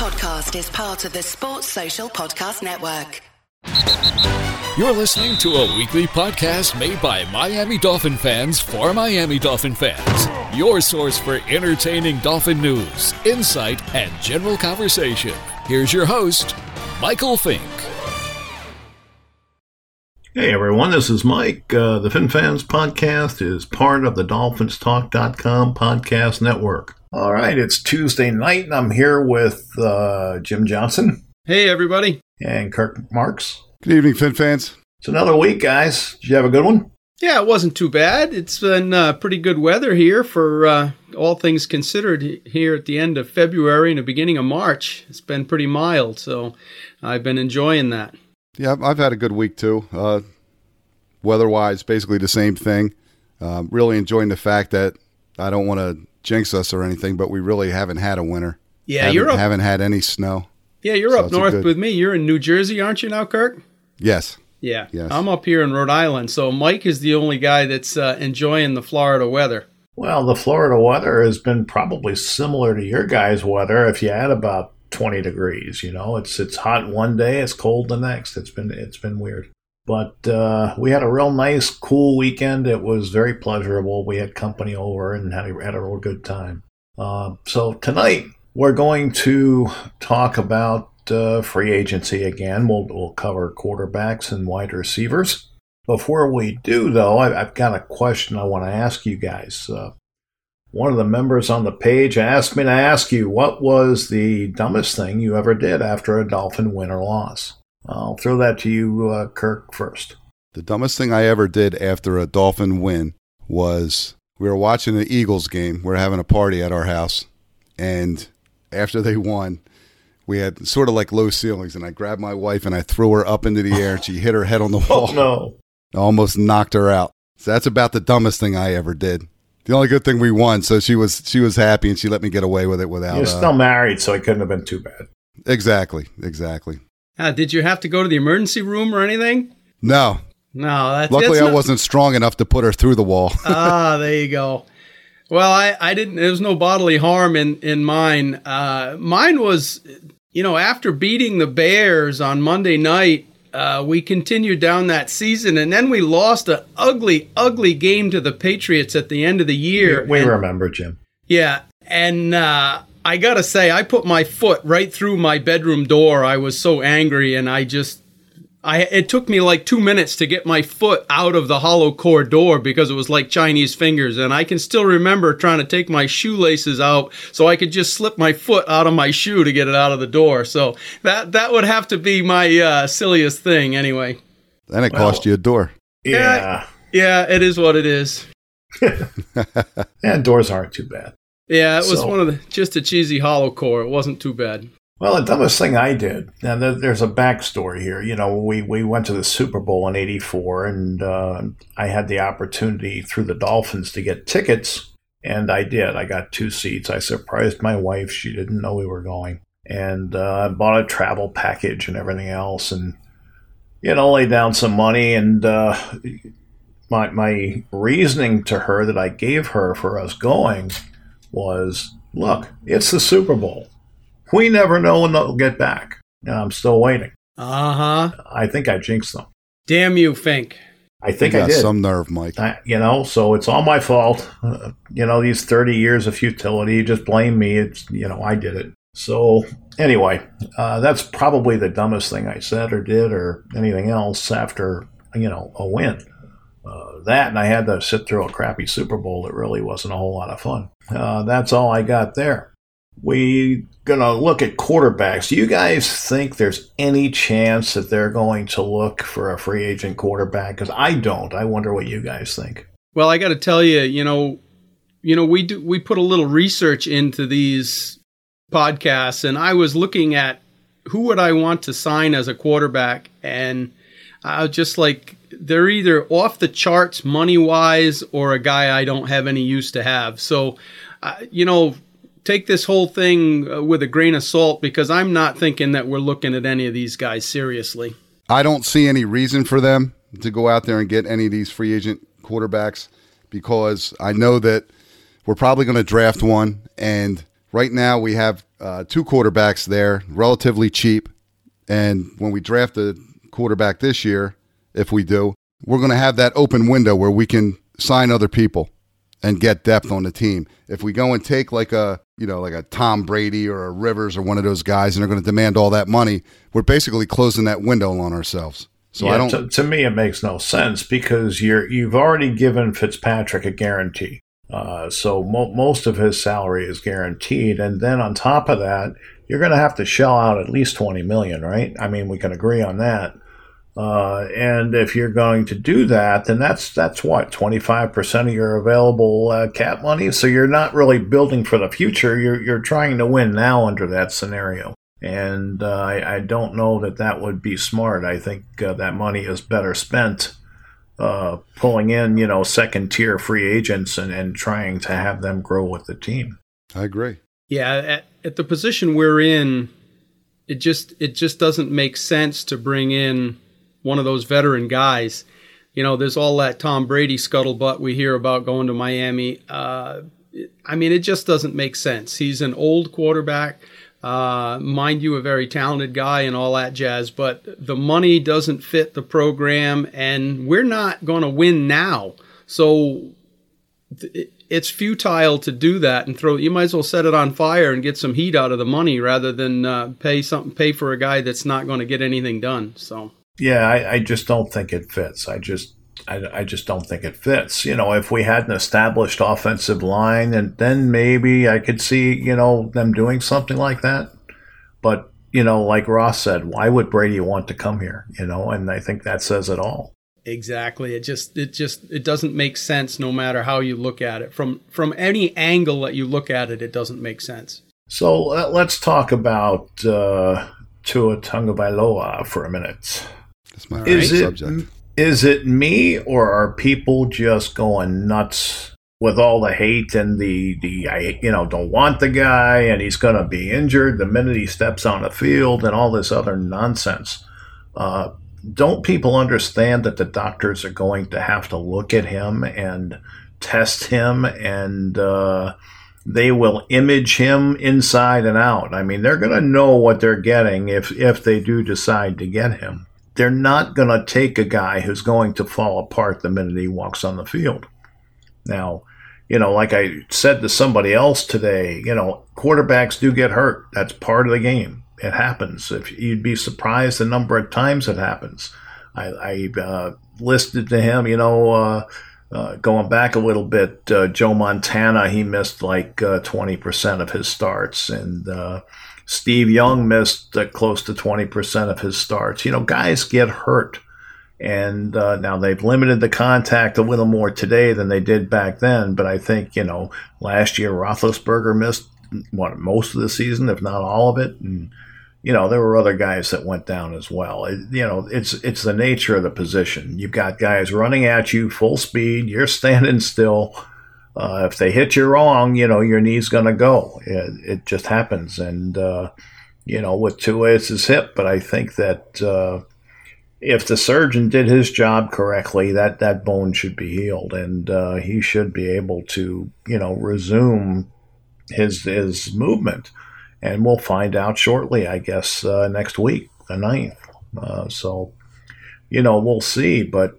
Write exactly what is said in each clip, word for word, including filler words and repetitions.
podcast is part of the Sports Social Podcast Network. You're listening to a weekly podcast made by Miami Dolphin fans for Miami Dolphin fans. Your source for entertaining Dolphin news, insight, and general conversation. Here's your host, Michael Fink. Hey everyone, this is Mike. Uh, the FinFans podcast is part of the Dolphins Talk dot com podcast network. All right, it's Tuesday night and I'm here with uh, Jim Johnson. Hey everybody. And Kirk Marks. Good evening, FinFans. It's another week, guys. Did you have a good one? Yeah, it wasn't too bad. It's been uh, pretty good weather here for uh, all things considered here at the end of February and the beginning of March. It's been pretty mild, so I've been enjoying that. Yeah, I've had a good week, too. Uh, weather-wise, basically the same thing. Um, really enjoying the fact that I don't want to jinx us or anything, but we really haven't had a winter. Yeah, haven't, you're up. Haven't had any snow. Yeah, you're so up north good... with me. You're in New Jersey, aren't you now, Kirk? Yes. Yeah, yes. I'm up here in Rhode Island, so Mike is the only guy that's uh, enjoying the Florida weather. Well, the Florida weather has been probably similar to your guys' weather if you had about twenty degrees, you know. It's it's hot one day, it's cold the next. It's been it's been weird. But uh, we had a real nice, cool weekend. It was very pleasurable. We had company over and had a, had a real good time. Uh, so tonight we're going to talk about uh, free agency again. We'll, we'll cover quarterbacks and wide receivers. Before we do, though, I, I've got a question I want to ask you guys. Uh, One of the members on the page asked me to ask you, what was the dumbest thing you ever did after a Dolphin win or loss? I'll throw that to you, uh, Kirk, first. The dumbest thing I ever did after a Dolphin win was we were watching the Eagles game. We were having a party at our house. And after they won, we had sort of like low ceilings. And I grabbed my wife and I threw her up into the air. And she hit her head on the wall. Oh, no. I almost knocked her out. So that's about the dumbest thing I ever did. The only good thing we won, so she was she was happy, and she let me get away with it without. You're still uh, married, so it couldn't have been too bad. Exactly, exactly. Uh, did you have to go to the emergency room or anything? No, no. That's, Luckily, that's I not... wasn't strong enough to put her through the wall. Ah, there you go. Well, I, I didn't. There was no bodily harm in in mine. Uh, mine was, you know, after beating the Bears on Monday night. Uh, we continued down that season, and then we lost an ugly, ugly game to the Patriots at the end of the year. We, we and, remember, Jim. Yeah, and uh, I got to say, I put my foot right through my bedroom door. I was so angry, and I just, I it took me like two minutes to get my foot out of the hollow core door because it was like Chinese fingers, and I can still remember trying to take my shoelaces out so I could just slip my foot out of my shoe to get it out of the door. So that that would have to be my uh, silliest thing anyway. Then it well, cost you a door. Yeah. Yeah, it is what it is. Yeah, doors aren't too bad. Yeah, it was so. one of the, just a cheesy hollow core. It wasn't too bad. Well, the dumbest thing I did, now there's a backstory here. You know, we, we went to the Super Bowl in eighty-four, and uh, I had the opportunity through the Dolphins to get tickets, and I did. I got two seats. I surprised my wife. She didn't know we were going. And I uh, bought a travel package and everything else, and, you know, laid down some money. And uh, my, my reasoning to her that I gave her for us going was, look, it's the Super Bowl. We never know when they'll get back. And I'm still waiting. Uh-huh. I think I jinxed them. Damn you, Fink. I think I did. You got some nerve, Mike. I, you know, so it's all my fault. Uh, you know, these thirty years of futility, you just blame me. It's, you know, I did it. So anyway, uh, that's probably the dumbest thing I said or did or anything else after, you know, a win. Uh, that and I had to sit through a crappy Super Bowl that really wasn't a whole lot of fun. Uh, that's all I got there. We're going to look at quarterbacks. Do you guys think there's any chance that they're going to look for a free agent quarterback? Because I don't. I wonder what you guys think. Well, I got to tell you, you know, you know, we do, we put a little research into these podcasts, and I was looking at who would I want to sign as a quarterback, and I was just like, they're either off the charts money-wise or a guy I don't have any use to have. So, uh, you know, take this whole thing with a grain of salt because I'm not thinking that we're looking at any of these guys seriously. I don't see any reason for them to go out there and get any of these free agent quarterbacks because I know that we're probably going to draft one and Right now we have uh, two quarterbacks there, relatively cheap. And when we draft a quarterback this year, if we do, we're going to have that open window where we can sign other people and get depth on the team. If we go and take like a, you know, like a Tom Brady or a Rivers or one of those guys, and they're going to demand all that money, we're basically closing that window on ourselves. So yeah, I don't. To, to me, it makes no sense because you're you've already given Fitzpatrick a guarantee. Uh, so mo- most of his salary is guaranteed, and then on top of that, you're going to have to shell out at least twenty million dollars, right? I mean, we can agree on that. Uh, and if you're going to do that, then that's that's what, twenty-five percent of your available uh, cap money. So you're not really building for the future. You're you're trying to win now under that scenario. And uh, I, I don't know that that would be smart. I think uh, that money is better spent uh, pulling in, you know, second-tier free agents and, and trying to have them grow with the team. I agree. Yeah, at, at the position we're in, it just it just doesn't make sense to bring in one of those veteran guys. You know, there's all that Tom Brady scuttlebutt we hear about going to Miami. Uh, I mean, it just doesn't make sense. He's an old quarterback. Uh, mind you, a very talented guy and all that jazz, but the money doesn't fit the program, and we're not going to win now. So th- it's futile to do that and throw. You might as well set it on fire and get some heat out of the money rather than uh, pay something, pay for a guy that's not going to get anything done. So yeah, I, I just don't think it fits. I just. I, I just don't think it fits. You know, if we had an established offensive line, and then maybe I could see, you know, them doing something like that. But, you know, like Ross said, why would Brady want to come here? You know, and I think that says it all. Exactly. It just it just it doesn't make sense no matter how you look at it. From from any angle that you look at it, it doesn't make sense. So uh, let's talk about uh, Tua Tagovailoa for a minute. That's my right subject. M- Is it me, or are people just going nuts with all the hate and the, the I you know, don't want the guy and he's going to be injured the minute he steps on the field and all this other nonsense? Uh, don't people understand that the doctors are going to have to look at him and test him, and uh, they will image him inside and out? I mean, they're going to know what they're getting if if they do decide to get him. They're not going to take a guy who's going to fall apart the minute he walks on the field. Now, you know, like I said to somebody else today, you know, quarterbacks do get hurt. That's part of the game. It happens. If you'd be surprised the number of times it happens. I, I uh, listed to him, you know, uh, uh, going back a little bit, uh, Joe Montana, he missed like uh, twenty percent of his starts, and uh Steve Young missed uh, close to twenty percent of his starts. You know, guys get hurt. And uh, now they've limited the contact a little more today than they did back then. But I think, you know, last year Roethlisberger missed, what, most of the season, if not all of it. And, you know, there were other guys that went down as well. It, you know, it's it's the nature of the position. You've got guys running at you full speed. You're standing still. Uh, if they hit you wrong, you know, your knee's going to go. It, it just happens. And, uh, you know, with Tua, it's his hip. But I think that uh, if the surgeon did his job correctly, that, that bone should be healed. And uh, he should be able to, you know, resume his, his movement. And we'll find out shortly, I guess, uh, next week, the ninth. Uh, so, you know, we'll see. But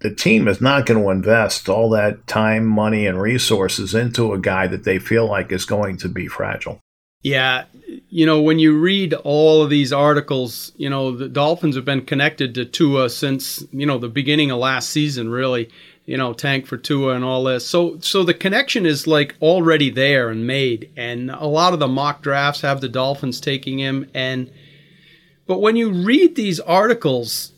the team is not going to invest all that time, money, and resources into a guy that they feel like is going to be fragile. Yeah. You know, when you read all of these articles, you know, the Dolphins have been connected to Tua since, you know, the beginning of last season, really, you know, tank for Tua and all this. So, so the connection is like already there and made. And a lot of the mock drafts have the Dolphins taking him. And, but when you read these articles,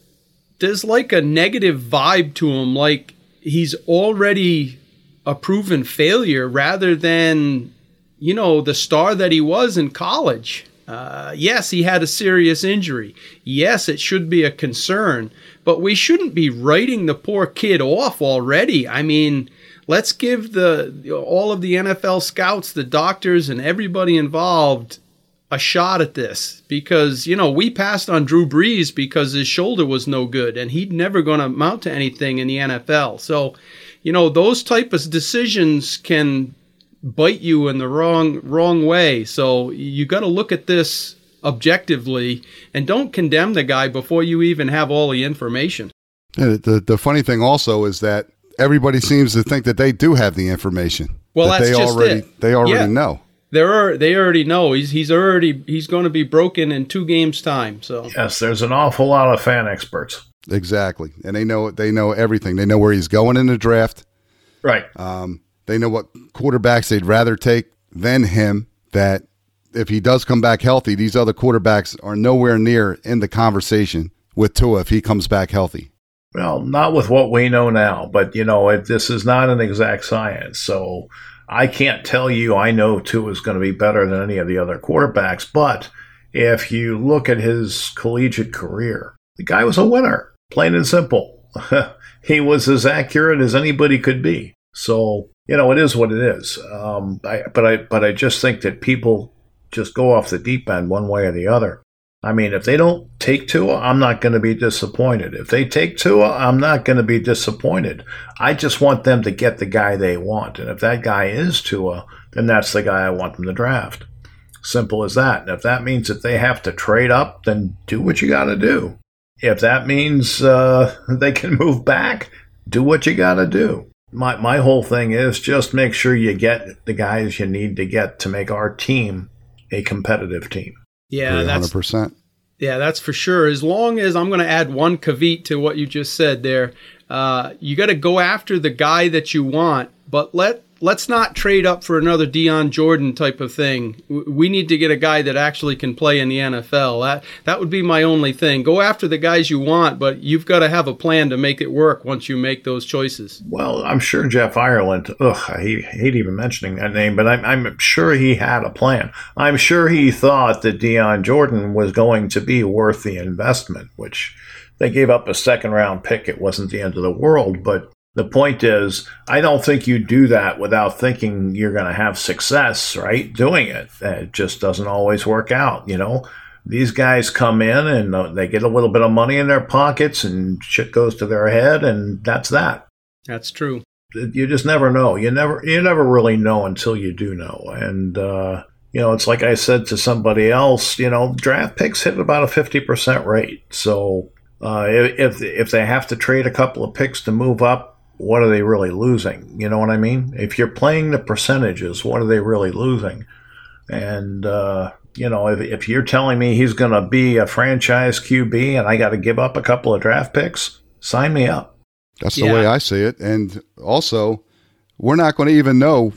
there's like a negative vibe to him, like he's already a proven failure rather than, you know, the star that he was in college. Uh, yes, he had a serious injury. Yes, it should be a concern, but we shouldn't be writing the poor kid off already. I mean, let's give the all of the N F L scouts, the doctors, and everybody involved a shot at this, because, you know, we passed on Drew Brees because his shoulder was no good and he'd never going to amount to anything in the N F L. So, you know, those type of decisions can bite you in the wrong wrong way. So you got to look at this objectively and don't condemn the guy before you even have all the information. And the the funny thing also is that everybody seems to think that they do have the information. Well, that that's they just already it. they already yeah. know. There are they already know he's he's already he's going to be broken in two games time. So yes, there's an awful lot of fan experts. Exactly, and they know they know everything. They know where he's going in the draft. Right. Um, they know what quarterbacks they'd rather take than him. That if he does come back healthy, these other quarterbacks are nowhere near in the conversation with Tua if he comes back healthy. Well, not with what we know now, but you know it, this is not an exact science, so I can't tell you I know Tua is going to be better than any of the other quarterbacks, but if you look at his collegiate career, the guy was a winner, plain and simple. He was as accurate as anybody could be. So, you know, it is what it is. Um, I, but I but I just think that people just go off the deep end one way or the other. I mean, if they don't take Tua, I'm not going to be disappointed. If they take Tua, I'm not going to be disappointed. I just want them to get the guy they want. And if that guy is Tua, then that's the guy I want them to draft. Simple as that. And if that means that they have to trade up, then do what you got to do. If that means uh, they can move back, do what you got to do. My my whole thing is just make sure you get the guys you need to get to make our team a competitive team. Yeah, that's one hundred percent. Yeah, that's for sure. As long as I'm going to add one caveat to what you just said there, uh, you got to go after the guy that you want, but let let's not trade up for another Dion Jordan type of thing. We need to get a guy that actually can play in the N F L. That that would be my only thing. Go after the guys you want, but you've got to have a plan to make it work once you make those choices. Well, I'm sure Jeff Ireland, ugh, I hate even mentioning that name, but I'm, I'm sure he had a plan. I'm sure he thought that Dion Jordan was going to be worth the investment, which they gave up a second-round pick. It wasn't the end of the world, but the point is, I don't think you do that without thinking you're going to have success, right? Doing it. It just doesn't always work out, you know? These guys come in and they get a little bit of money in their pockets and shit goes to their head, and that's that. That's true. You just never know. You never you never really know until you do know. And, uh, you know, it's like I said to somebody else, you know, draft picks hit about a fifty percent rate. So uh, if if they have to trade a couple of picks to move up, what are they really losing? You know what I mean? If you're playing the percentages, what are they really losing? And, uh, you know, if, if you're telling me he's going to be a franchise Q B and I got to give up a couple of draft picks, sign me up. That's yeah. the way I see it. And also, we're not going to even know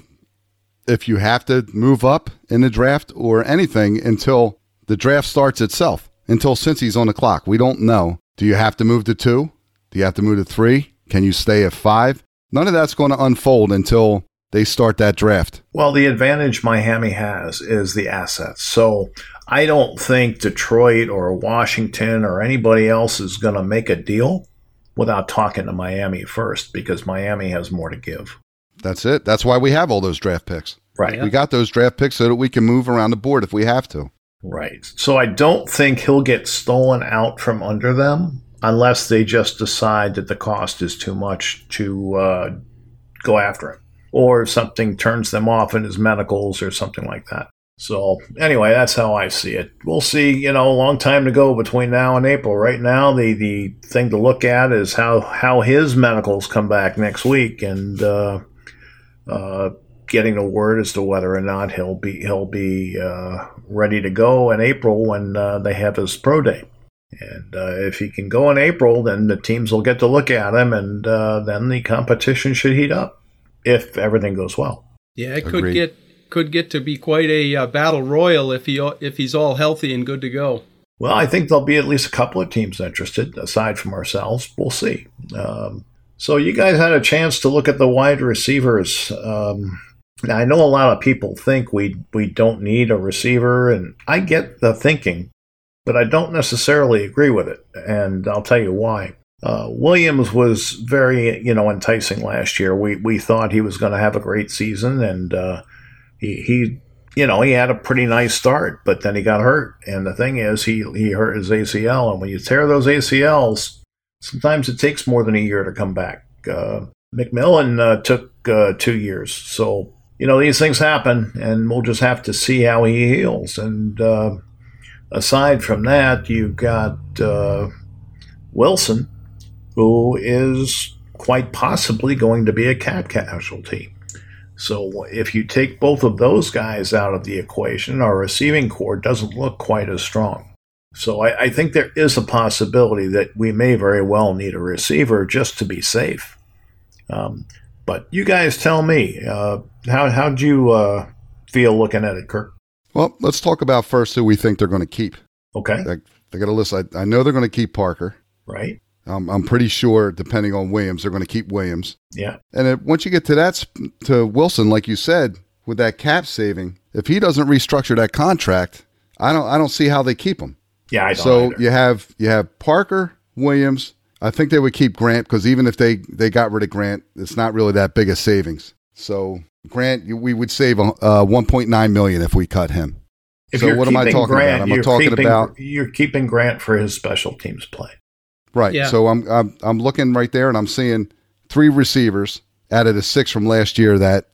if you have to move up in the draft or anything until the draft starts itself, until Cincy's on the clock. We don't know. Do you have to move to two? Do you have to move to three? Can you stay at five? None of that's going to unfold until they start that draft. Well, the advantage Miami has is the assets. So I don't think Detroit or Washington or anybody else is going to make a deal without talking to Miami first, because Miami has more to give. That's it. That's why we have all those draft picks. Right. Yeah. We got those draft picks so that we can move around the board if we have to. Right. So I don't think he'll get stolen out from under them, unless they just decide that the cost is too much to uh, go after him, or something turns them off in his medicals or something like that. So anyway, that's how I see it. We'll see, you know, a long time to go between now and April. Right now, the, the thing to look at is how, how his medicals come back next week, and uh, uh, getting the word as to whether or not he'll be, he'll be uh, ready to go in April when uh, they have his pro day. And uh, if he can go in April, then the teams will get to look at him, and uh, then the competition should heat up if everything goes well. Yeah, it Agreed. could get could get to be quite a uh, battle royal if he if he's all healthy and good to go. Well, I think there'll be at least a couple of teams interested, aside from ourselves. We'll see. Um, so you guys had a chance to look at the wide receivers. Um, now, I know a lot of people think we we don't need a receiver, and I get the thinking, but I don't necessarily agree with it, and I'll tell you why. Uh, Williams was very, you know, enticing last year. We we thought he was going to have a great season, and uh, he, he, you know, he had a pretty nice start, but then he got hurt. And the thing is, he, he hurt his A C L, and when you tear those A C Ls, sometimes it takes more than a year to come back. Uh, McMillan uh, took uh, two years, so you know, these things happen, and we'll just have to see how he heals. And uh, aside from that, you've got uh, Wilson, who is quite possibly going to be a cap casualty. So if you take both of those guys out of the equation, our receiving corps doesn't look quite as strong. So I, I think there is a possibility that we may very well need a receiver just to be safe. Um, but you guys tell me, uh, how how'd you uh, feel looking at it, Kirk? Well, let's talk about first who we think they're going to keep. Okay. They, they got a list. I, I know they're going to keep Parker. Right. Um, I'm pretty sure, depending on Williams, they're going to keep Williams. Yeah. And it, once you get to that, to Wilson, like you said, with that cap saving, if he doesn't restructure that contract, I don't, I don't see how they keep him. Yeah, I don't So either. you have you have Parker, Williams. I think they would keep Grant, because even if they, they got rid of Grant, it's not really that big a savings. So Grant, we would save uh, one point nine million dollars if we cut him. If so you're what am I talking Grant, about? I'm talking keeping, about you're keeping Grant for his special teams play. Right. Yeah. So I'm I'm I'm looking right there, and I'm seeing three receivers out of the six from last year that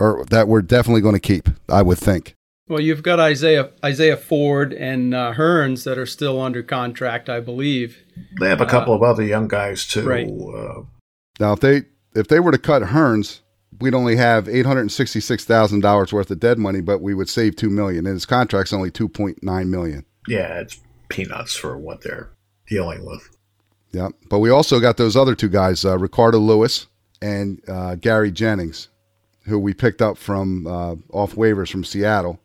are that we're definitely going to keep, I would think. Well, you've got Isaiah Isaiah Ford and uh, Hearns that are still under contract, I believe. They have a couple uh, of other young guys too. Right. Uh, now, if they if they were to cut Hearns, we'd only have eight hundred and sixty six thousand dollars worth of dead money, but we would save two million, and his contract's only two point nine million. Yeah, it's peanuts for what they're dealing with. Yeah, but we also got those other two guys, uh, Ricardo Lewis and uh, Gary Jennings, who we picked up from uh, off waivers from Seattle.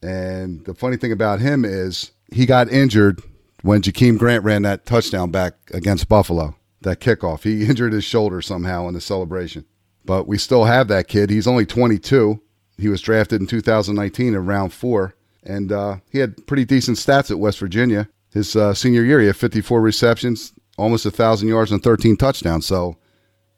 And the funny thing about him is he got injured when Jakeem Grant ran that touchdown back against Buffalo, that kickoff. He injured his shoulder somehow in the celebration. But we still have that kid. He's only twenty-two. He was drafted in two thousand nineteen in round four, and uh, he had pretty decent stats at West Virginia. His uh, senior year, he had fifty-four receptions, almost one thousand yards, and thirteen touchdowns. So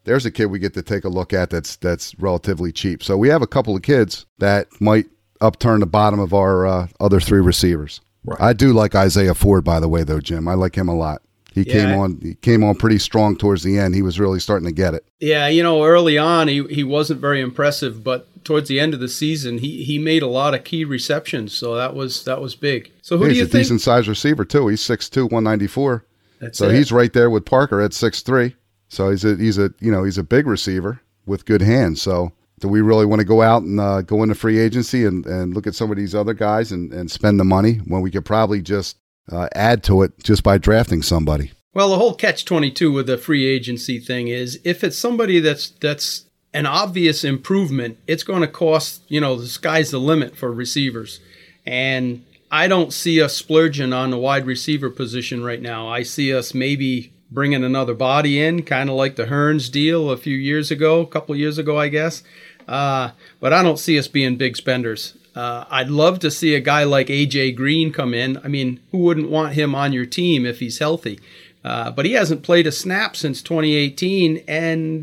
there's a kid we get to take a look at that's that's relatively cheap. So we have a couple of kids that might upturn the bottom of our uh, other three receivers. Right. I do like Isaiah Ford, by the way, though, Jim. I like him a lot. He yeah, came on he came on pretty strong towards the end. He was really starting to get it. Yeah, you know, early on, he, he wasn't very impressive, but towards the end of the season, he, he made a lot of key receptions, so that was that was big. So who he's do you think? He's a decent-sized receiver, too. He's six two, one ninety-four. That's so it. He's right there with Parker at six three. So he's a, he's a you know he's a big receiver with good hands. So do we really want to go out and uh, go into free agency and, and look at some of these other guys and, and spend the money when we could probably just Uh, add to it just by drafting somebody? Well, the whole catch twenty-two with the free agency thing is if it's somebody that's that's an obvious improvement, it's going to cost, you know, the sky's the limit for receivers. And I don't see us splurging on the wide receiver position right now. I see us maybe bringing another body in, kind of like the Hearns deal a few years ago, a couple years ago, I guess. Uh, but I don't see us being big spenders. Uh, I'd love to see a guy like A J Green come in. I mean, who wouldn't want him on your team if he's healthy? Uh, but he hasn't played a snap since twenty eighteen, and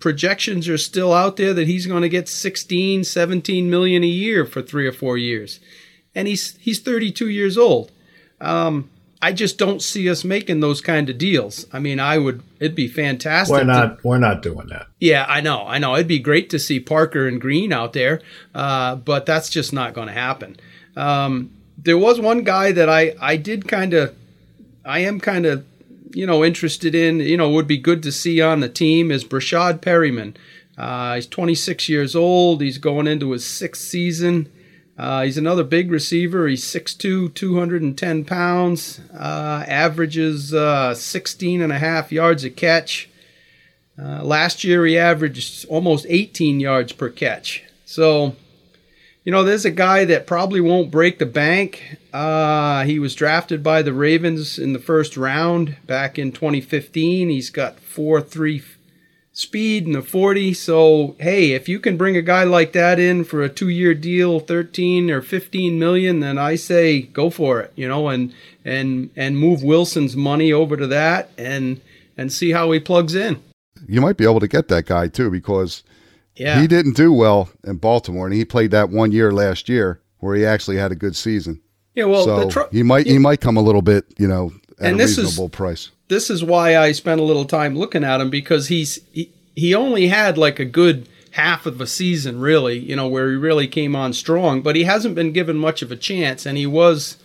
projections are still out there that he's going to get sixteen, seventeen million a year for three or four years. And he's he's thirty-two years old. Um, I just don't see us making those kind of deals. I mean, I would. It'd be fantastic. We're not. To, we're not doing that. Yeah, I know. I know. It'd be great to see Parker and Green out there, uh, but that's just not going to happen. Um, there was one guy that I, I did kind of, I am kind of, you know, interested in. You know, would be good to see on the team is Brashad Perryman. Uh, he's twenty-six years old. He's going into his sixth season. Uh, he's another big receiver. He's six two, two ten pounds, uh, averages uh, sixteen and a half yards a catch. Uh, last year he averaged almost eighteen yards per catch. So, you know, there's a guy that probably won't break the bank. Uh, he was drafted by the Ravens in the first round back in twenty fifteen. He's got four three speed in the forty. So, hey, if you can bring a guy like that in for a two-year deal, thirteen or fifteen million, then I say go for it, you know, and and and move Wilson's money over to that and and see how he plugs in. You might be able to get that guy too, because yeah. he didn't do well in Baltimore, and he played that one year last year where he actually had a good season. Yeah, well, so the tr- he might he might come a little bit, you know, at and a this reasonable is- price. This is why I spent a little time looking at him, because he's he, he only had like a good half of a season, really, you know, where he really came on strong. But he hasn't been given much of a chance, and he was,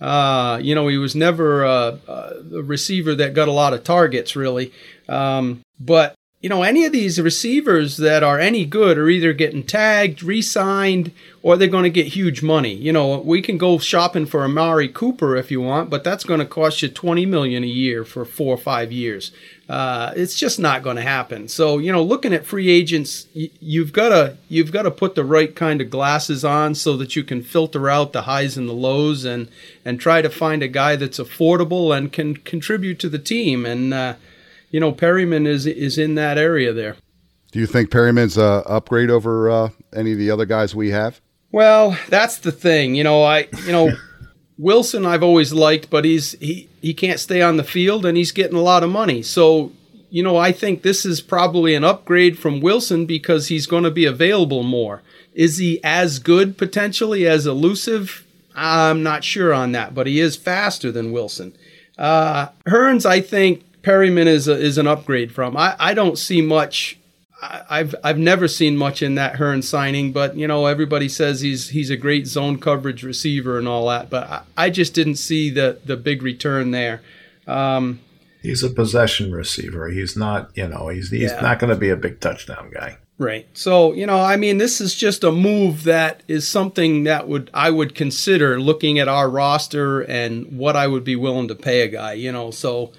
uh, you know, he was never uh, a receiver that got a lot of targets, really. Um, but, you know, any of these receivers that are any good are either getting tagged, re-signed, or they're going to get huge money. You know, we can go shopping for Amari Cooper if you want, but that's going to cost you twenty million dollars a year for four or five years. Uh, it's just not going to happen. So, you know, looking at free agents, y- you've got to you've got to put the right kind of glasses on so that you can filter out the highs and the lows, and and try to find a guy that's affordable and can contribute to the team. And uh, you know, Perryman is is in that area there. Do you think Perryman's a upgrade over uh, any of the other guys we have? Well, that's the thing. You know, I you know. Wilson I've always liked, but he's he, he can't stay on the field, and he's getting a lot of money. So, you know, I think this is probably an upgrade from Wilson because he's going to be available more. Is he as good potentially, as elusive? I'm not sure on that, but he is faster than Wilson. Uh, Hearns, I think Perryman is a, is an upgrade from. I, I don't see much. I've I've never seen much in that Hearns signing, but you know, everybody says he's he's a great zone coverage receiver and all that, but I, I just didn't see the the big return there. Um, he's a possession receiver. He's not, you know, he's he's yeah. not going to be a big touchdown guy. Right. So, you know, I mean, this is just a move that is something that would I would consider looking at our roster and what I would be willing to pay a guy, you know. So,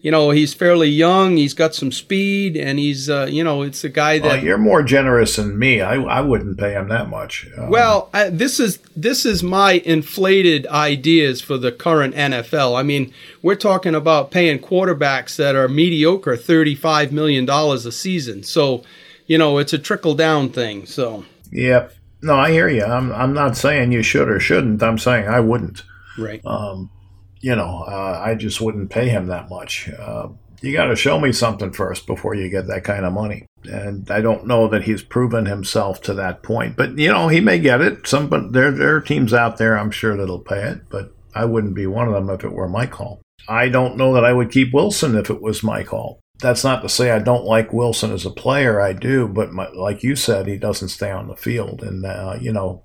you know, he's fairly young, he's got some speed, and he's, uh, you know, it's a guy that... Well, you're more generous than me. I I wouldn't pay him that much. Um, well, I, this is this is my inflated ideas for the current N F L. I mean, we're talking about paying quarterbacks that are mediocre thirty-five million dollars a season. So, you know, it's a trickle-down thing, so... Yep. No, I hear you. I'm, I'm not saying you should or shouldn't. I'm saying I wouldn't. Right. Um You know, uh, I just wouldn't pay him that much. Uh, you got to show me something first before you get that kind of money. And I don't know that he's proven himself to that point. But, you know, he may get it. Some, but there, there are teams out there, I'm sure, that'll pay it. But I wouldn't be one of them if it were my call. I don't know that I would keep Wilson if it was my call. That's not to say I don't like Wilson as a player. I do. But my, like you said, he doesn't stay on the field. And, uh, you know,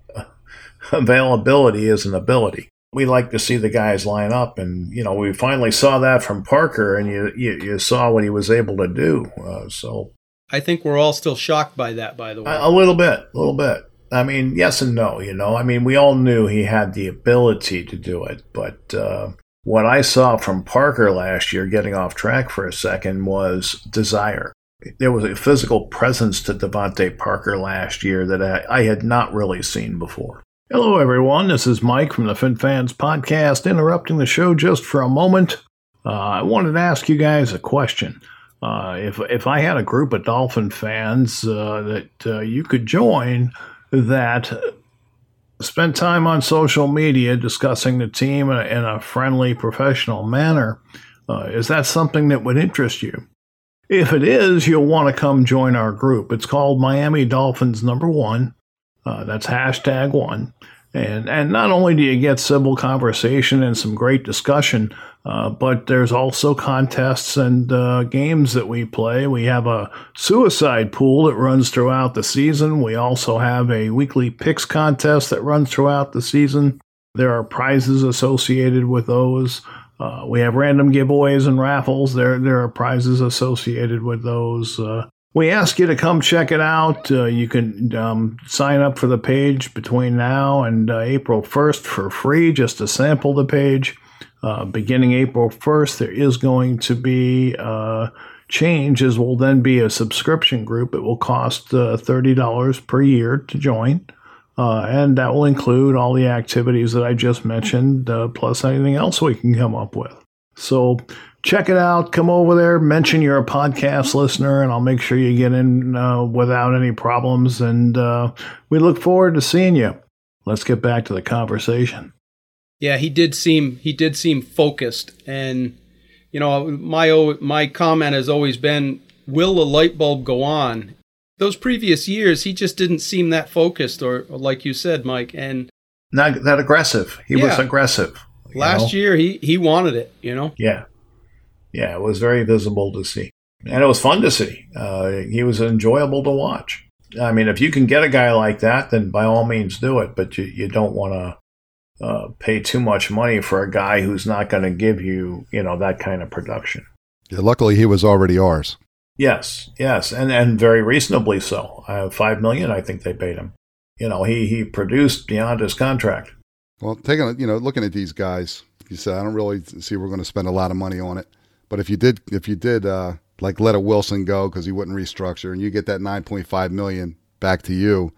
availability is an ability. We like to see the guys line up, and you know, we finally saw that from Parker, and you you, you saw what he was able to do. Uh, so, I think we're all still shocked by that. By the way, a, a little bit, a little bit. I mean, yes and no. You know, I mean, we all knew he had the ability to do it, but uh, what I saw from Parker last year, getting off track for a second, was desire. There was a physical presence to Devontae Parker last year that I, I had not really seen before. Hello, everyone. This is Mike from the FinFans podcast, interrupting the show just for a moment. Uh, I wanted to ask you guys a question. Uh, if if I had a group of Dolphin fans uh, that uh, you could join that spent time on social media discussing the team in a, in a friendly, professional manner, uh, is that something that would interest you? If it is, you'll want to come join our group. It's called Miami Dolphins Number One. Uh, that's hashtag one. And and not only do you get civil conversation and some great discussion, uh, but there's also contests and uh, games that we play. We have a suicide pool that runs throughout the season. We also have a weekly picks contest that runs throughout the season. There are prizes associated with those. Uh, we have random giveaways and raffles. There, there are prizes associated with those. Uh, We ask you to come check it out. Uh, you can um, sign up for the page between now and uh, April first for free, just to sample the page. Uh, beginning April first, there is going to be uh, changes. Will then be a subscription group. It will cost uh, thirty dollars per year to join, uh, and that will include all the activities that I just mentioned, uh, plus anything else we can come up with. So check it out. Come over there. Mention you're a podcast listener, and I'll make sure you get in uh, without any problems. And uh, we look forward to seeing you. Let's get back to the conversation. Yeah, he did seem he did seem focused, and you know, my my comment has always been, will the light bulb go on? Those previous years, he just didn't seem that focused, or, or like you said, Mike, and not that aggressive. He yeah. was aggressive. Last you know? year, he, he wanted it, you know? Yeah. Yeah, it was very visible to see. And it was fun to see. Uh, he was enjoyable to watch. I mean, if you can get a guy like that, then by all means do it. But you, you don't want to uh, pay too much money for a guy who's not going to give you, you know, that kind of production. Yeah, luckily, he was already ours. Yes, yes, and and very reasonably so. Uh, Five million, I think they paid him. You know, he he produced beyond his contract. Well, taking you know, looking at these guys, you said I don't really see we're going to spend a lot of money on it. But if you did, if you did, uh, like let a Wilson go because he wouldn't restructure, and you get that nine point five million back to you,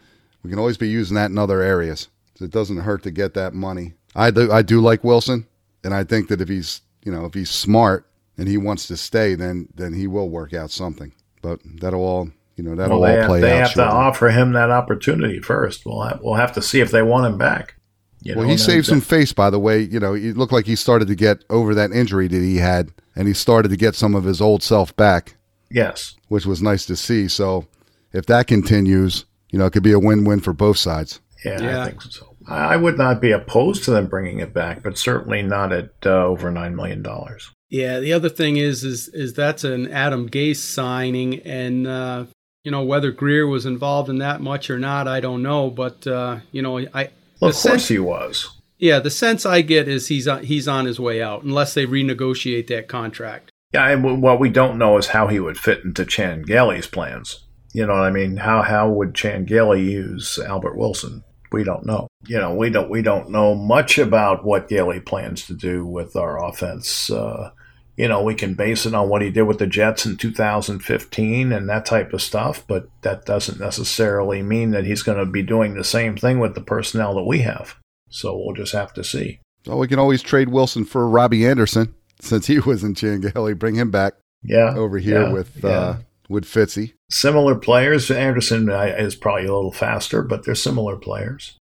we can always be using that in other areas. So it doesn't hurt to get that money. I do, I do like Wilson, and I think that if he's you know if he's smart. And he wants to stay, then then he will work out something. But that'll all, you know, that'll well, all have, play they out. They have shortly. to offer him that opportunity first. We'll have, we'll have to see if they want him back. You well, know, he saved some face, by the way. You know, it looked like he started to get over that injury that he had, and he started to get some of his old self back. Yes, which was nice to see. So if that continues, you know, it could be a win-win for both sides. Yeah, yeah. I think so. I would not be opposed to them bringing it back, but certainly not at uh, over nine million dollars. Yeah, the other thing is is is that's an Adam Gase signing, and uh, you know whether Greer was involved in that much or not, I don't know. But uh, you know, I well, of sense, course he was. Yeah, the sense I get is he's on, he's on his way out unless they renegotiate that contract. Yeah, and what we don't know is how he would fit into Chan Gailey's plans. You know what I mean? How how would Chan Gailey use Albert Wilson? We don't know. You know, we don't we don't know much about what Gailey plans to do with our offense. Uh, you know, we can base it on what he did with the Jets in two thousand fifteen and that type of stuff, but that doesn't necessarily mean that he's going to be doing the same thing with the personnel that we have. So we'll just have to see. Well, we can always trade Wilson for Robbie Anderson since he was in Chan Gailey. Bring him back. Yeah, over here yeah, with yeah. Uh, with Fitzy. Similar players. Anderson is probably a little faster, but they're similar players.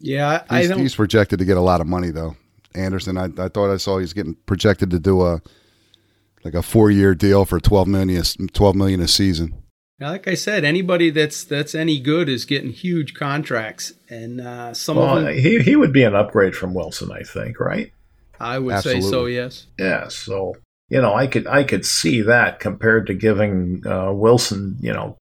Yeah, I he's, don't... he's projected to get a lot of money though. Anderson, I, I thought I saw he's getting projected to do a like a four-year deal for twelve million, twelve million a season. Now, like I said, anybody that's that's any good is getting huge contracts, and uh, some well, of them. He he would be an upgrade from Wilson, I think, right? I would Absolutely. say so. Yes. Yeah. So. You know, I could I could see that compared to giving uh, Wilson, you know,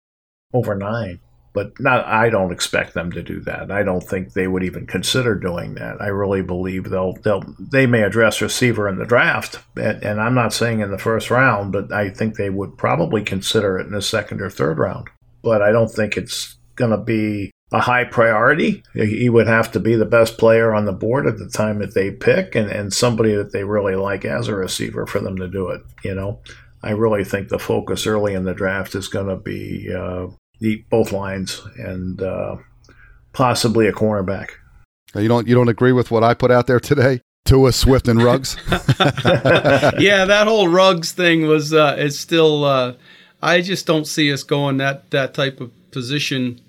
over nine. But not. I don't expect them to do that. I don't think they would even consider doing that. I really believe they'll they'll they may address receiver in the draft, and, and I'm not saying in the first round, but I think they would probably consider it in the second or third round. But I don't think it's going to be a high priority. He would have to be the best player on the board at the time that they pick, and, and somebody that they really like as a receiver for them to do it. You know, I really think the focus early in the draft is going to be uh, the, both lines and uh, possibly a cornerback. You don't you don't agree with what I put out there today? Tua, Swift, and Ruggs. Yeah, that whole Ruggs thing was uh, it's still. Uh, I just don't see us going that that type of position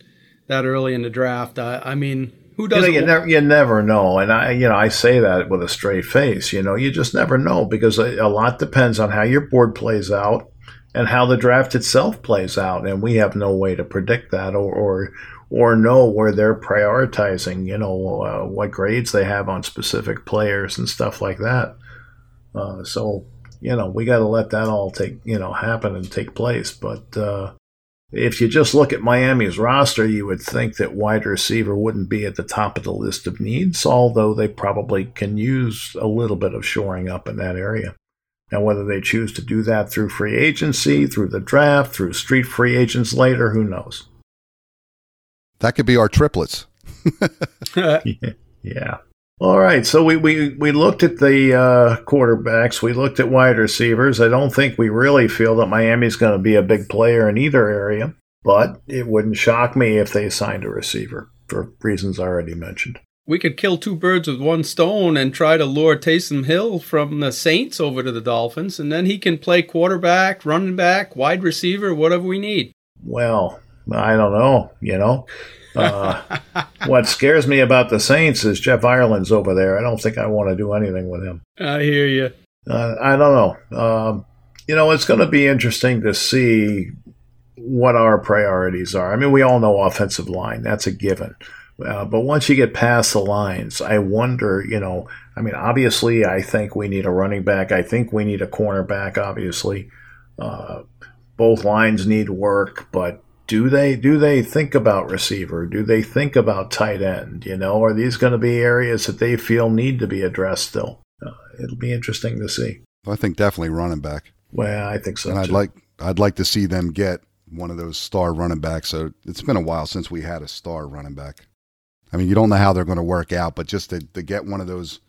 that early in the draft. I, I mean, who doesn't? You know, you, never, you never know. And I, you know, I say that with a straight face. You know, you just never know because a, a lot depends on how your board plays out and how the draft itself plays out. And we have no way to predict that or or, or know where they're prioritizing, you know, uh, what grades they have on specific players and stuff like that. Uh, so, you know, we got to let that all take, you know, happen and take place. But, uh, if you just look at Miami's roster, you would think that wide receiver wouldn't be at the top of the list of needs, although they probably can use a little bit of shoring up in that area. Now, whether they choose to do that through free agency, through the draft, through street free agents later, who knows? That could be our triplets. Yeah. All right, so we, we, we looked at the uh, quarterbacks. We looked at wide receivers. I don't think we really feel that Miami's going to be a big player in either area, but it wouldn't shock me if they signed a receiver for reasons I already mentioned. We could kill two birds with one stone and try to lure Taysom Hill from the Saints over to the Dolphins, and then he can play quarterback, running back, wide receiver, whatever we need. Well, I don't know, you know. uh, what scares me about the Saints is Jeff Ireland's over there. I don't think I want to do anything with him. I hear you. Uh, I don't know. Um, you know, it's going to be interesting to see what our priorities are. I mean, we all know offensive line. That's a given. Uh, but once you get past the lines, I wonder, you know, I mean, obviously, I think we need a running back. I think we need a cornerback, obviously. Uh, both lines need work, but do they do they think about receiver? Do they think about tight end? You know, are these going to be areas that they feel need to be addressed still? Uh, it'll be interesting to see. I think definitely running back. Well, I think so. And I'd too. like I'd like to see them get one of those star running backs. So it's been a while since we had a star running back. I mean, you don't know how they're going to work out, but just to, to get one of those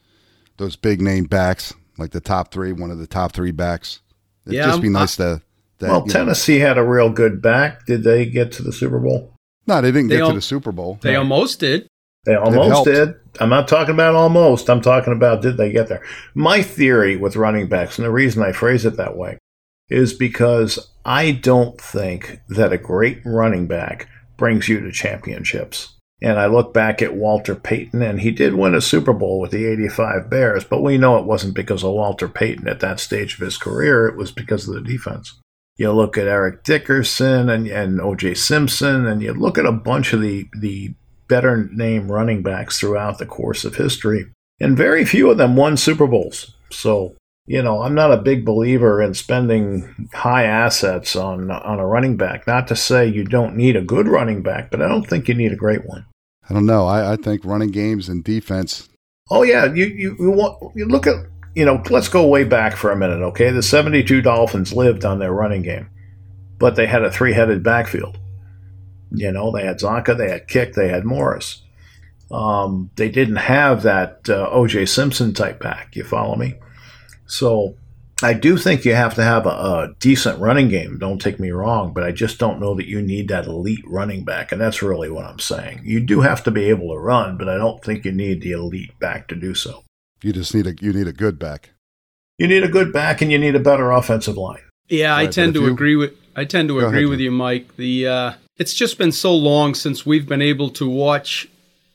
those big name backs, like the top three, one of the top three backs, it'd yeah, just be I'm, nice to. That, well, Tennessee know. had a real good back. Did they get to the Super Bowl? No, they didn't they get al- to the Super Bowl. They no. almost did. They almost did. I'm not talking about almost. I'm talking about did they get there. My theory with running backs, and the reason I phrase it that way, is because I don't think that a great running back brings you to championships. And I look back at Walter Payton, and he did win a Super Bowl with the eighty-five Bears, but we know it wasn't because of Walter Payton at that stage of his career. It was because of the defense. You look at Eric Dickerson and, and O J Simpson, and you look at a bunch of the, the better name running backs throughout the course of history, and very few of them won Super Bowls. So, you know, I'm not a big believer in spending high assets on on a running back. Not to say you don't need a good running back, but I don't think you need a great one. I don't know. I, I think running games and defense. Oh, yeah. You, you, you, want, you look at... You know, let's go way back for a minute, okay? The seventy-two Dolphins lived on their running game, but they had a three-headed backfield. You know, they had Zonka, they had Kick, they had Morris. Um, they didn't have that uh, O J Simpson type back, you follow me? So I do think you have to have a, a decent running game, don't take me wrong, but I just don't know that you need that elite running back, and that's really what I'm saying. You do have to be able to run, but I don't think you need the elite back to do so. You just need a you need a good back. You need a good back, and you need a better offensive line. Yeah, right, I tend to you, agree with I tend to agree ahead, with you, Mike. The uh, it's just been so long since we've been able to watch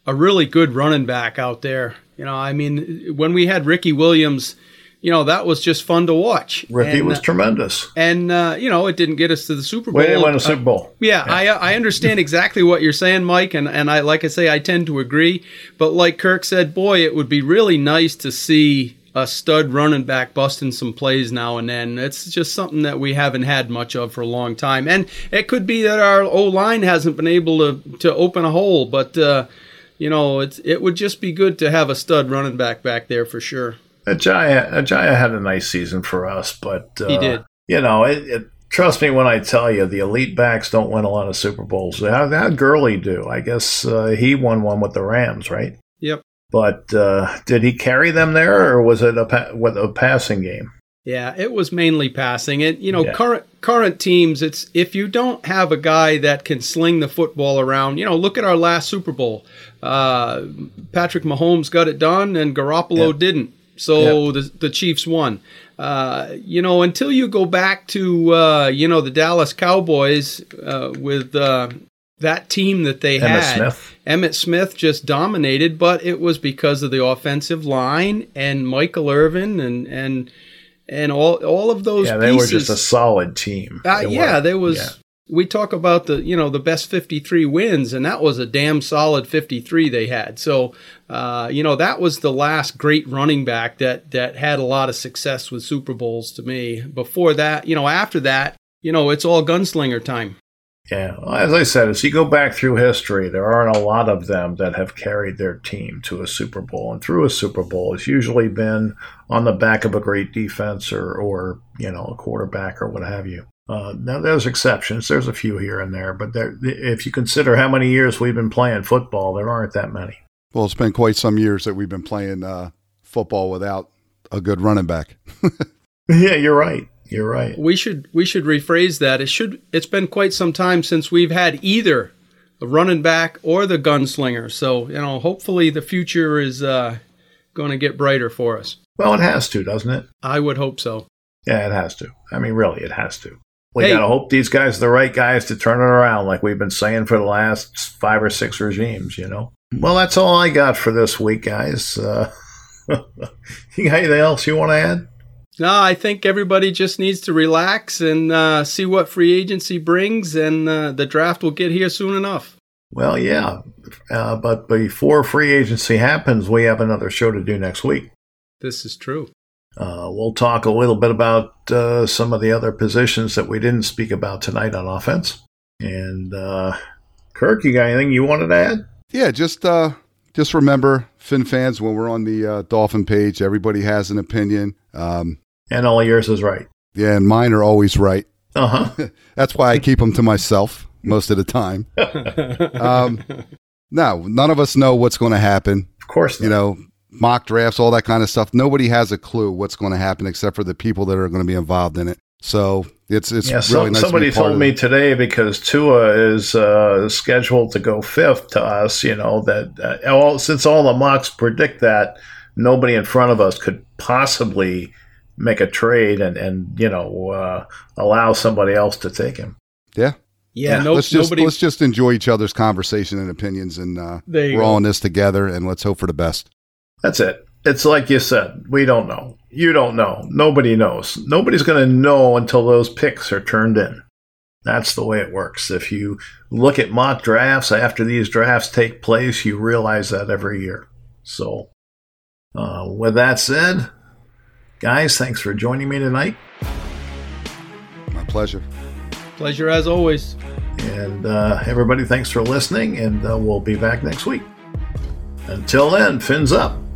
a really good running back out there. You know, I mean, when we had Ricky Williams, you know, that was just fun to watch. Ricky and, was uh, tremendous, and uh, you know, it didn't get us to the Super Bowl. We didn't win a Super Bowl. Uh, yeah, yeah, I I understand exactly what you're saying, Mike, and and I like I say, I tend to agree. But like Kirk said, boy, it would be really nice to see a stud running back busting some plays now and then. It's just something that we haven't had much of for a long time, and it could be that our O line hasn't been able to to open a hole. But uh, you know, it's it would just be good to have a stud running back back there for sure. Ajaya, Ajaya had a nice season for us, but uh, he did. You know, it, it, trust me when I tell you, the elite backs don't win a lot of Super Bowls. How how'd Gurley do? I guess uh, he won one with the Rams, right? Yep. But uh, did he carry them there, or was it a pa- with a passing game? Yeah, it was mainly passing. And you know, yeah. current current teams, it's if you don't have a guy that can sling the football around. You know, look at our last Super Bowl. Uh, Patrick Mahomes got it done, and Garoppolo yeah. didn't. So yep. the the Chiefs won. Uh, you know, until you go back to, uh, you know, the Dallas Cowboys uh, with uh, that team that they Emmett had. Smith. Emmett Smith just dominated, but it was because of the offensive line and Michael Irvin and and, and all all of those yeah, pieces. Yeah, they were just a solid team. Uh, yeah, were. there was yeah. – we talk about the, you know, the best fifty-three wins, and that was a damn solid fifty-three they had. So – Uh, you know, that was the last great running back that that had a lot of success with Super Bowls to me. Before that, you know, after that, you know, it's all gunslinger time. Yeah. Well, as I said, as you go back through history, there aren't a lot of them that have carried their team to a Super Bowl. And through a Super Bowl, it's usually been on the back of a great defense or, or you know, a quarterback or what have you. Uh, now, there's exceptions. There's a few here and there. But there, if you consider how many years we've been playing football, there aren't that many. Well, it's been quite some years that we've been playing uh, football without a good running back. Yeah, you're right. You're right. We should we should rephrase that. It should. It's been quite some time since we've had either the running back or the gunslinger. So, you know, hopefully the future is uh, going to get brighter for us. Well, it has to, doesn't it? I would hope so. Yeah, it has to. I mean, really, it has to. We hey. got to hope these guys are the right guys to turn it around, like we've been saying for the last five or six regimes, you know? Well, that's all I got for this week, guys. Uh, you got anything else you want to add? No, I think everybody just needs to relax and uh, see what free agency brings, and uh, the draft will get here soon enough. Well, yeah, uh, but before free agency happens, we have another show to do next week. This is true. Uh, we'll talk a little bit about uh, some of the other positions that we didn't speak about tonight on offense. And uh, Kirk, you got anything you wanted to add? Yeah, just uh, just remember, Fin fans, when we're on the uh, Dolphin page, everybody has an opinion. Um, and all yours is right. Yeah, and mine are always right. Uh-huh. That's why I keep them to myself most of the time. um, no, none of us know what's going to happen. Of course not. You know, mock drafts, all that kind of stuff. Nobody has a clue what's going to happen except for the people that are going to be involved in it. So it's it's yeah, really some, nice. Somebody to told me today, because Tua is uh, scheduled to go fifth to us, you know, that uh, all, since all the mocks predict that, nobody in front of us could possibly make a trade and, and you know, uh, allow somebody else to take him. Yeah. Yeah. yeah. No, let's, just, nobody... let's just enjoy each other's conversation and opinions, and uh, we're go. all in this together, and let's hope for the best. That's it. It's like you said, we don't know. You don't know. Nobody knows. Nobody's going to know until those picks are turned in. That's the way it works. If you look at mock drafts, after these drafts take place, you realize that every year. So uh, with that said, guys, thanks for joining me tonight. My pleasure. Pleasure as always. And uh, everybody, thanks for listening, and uh, we'll be back next week. Until then, fins up.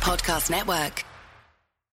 Podcast Network.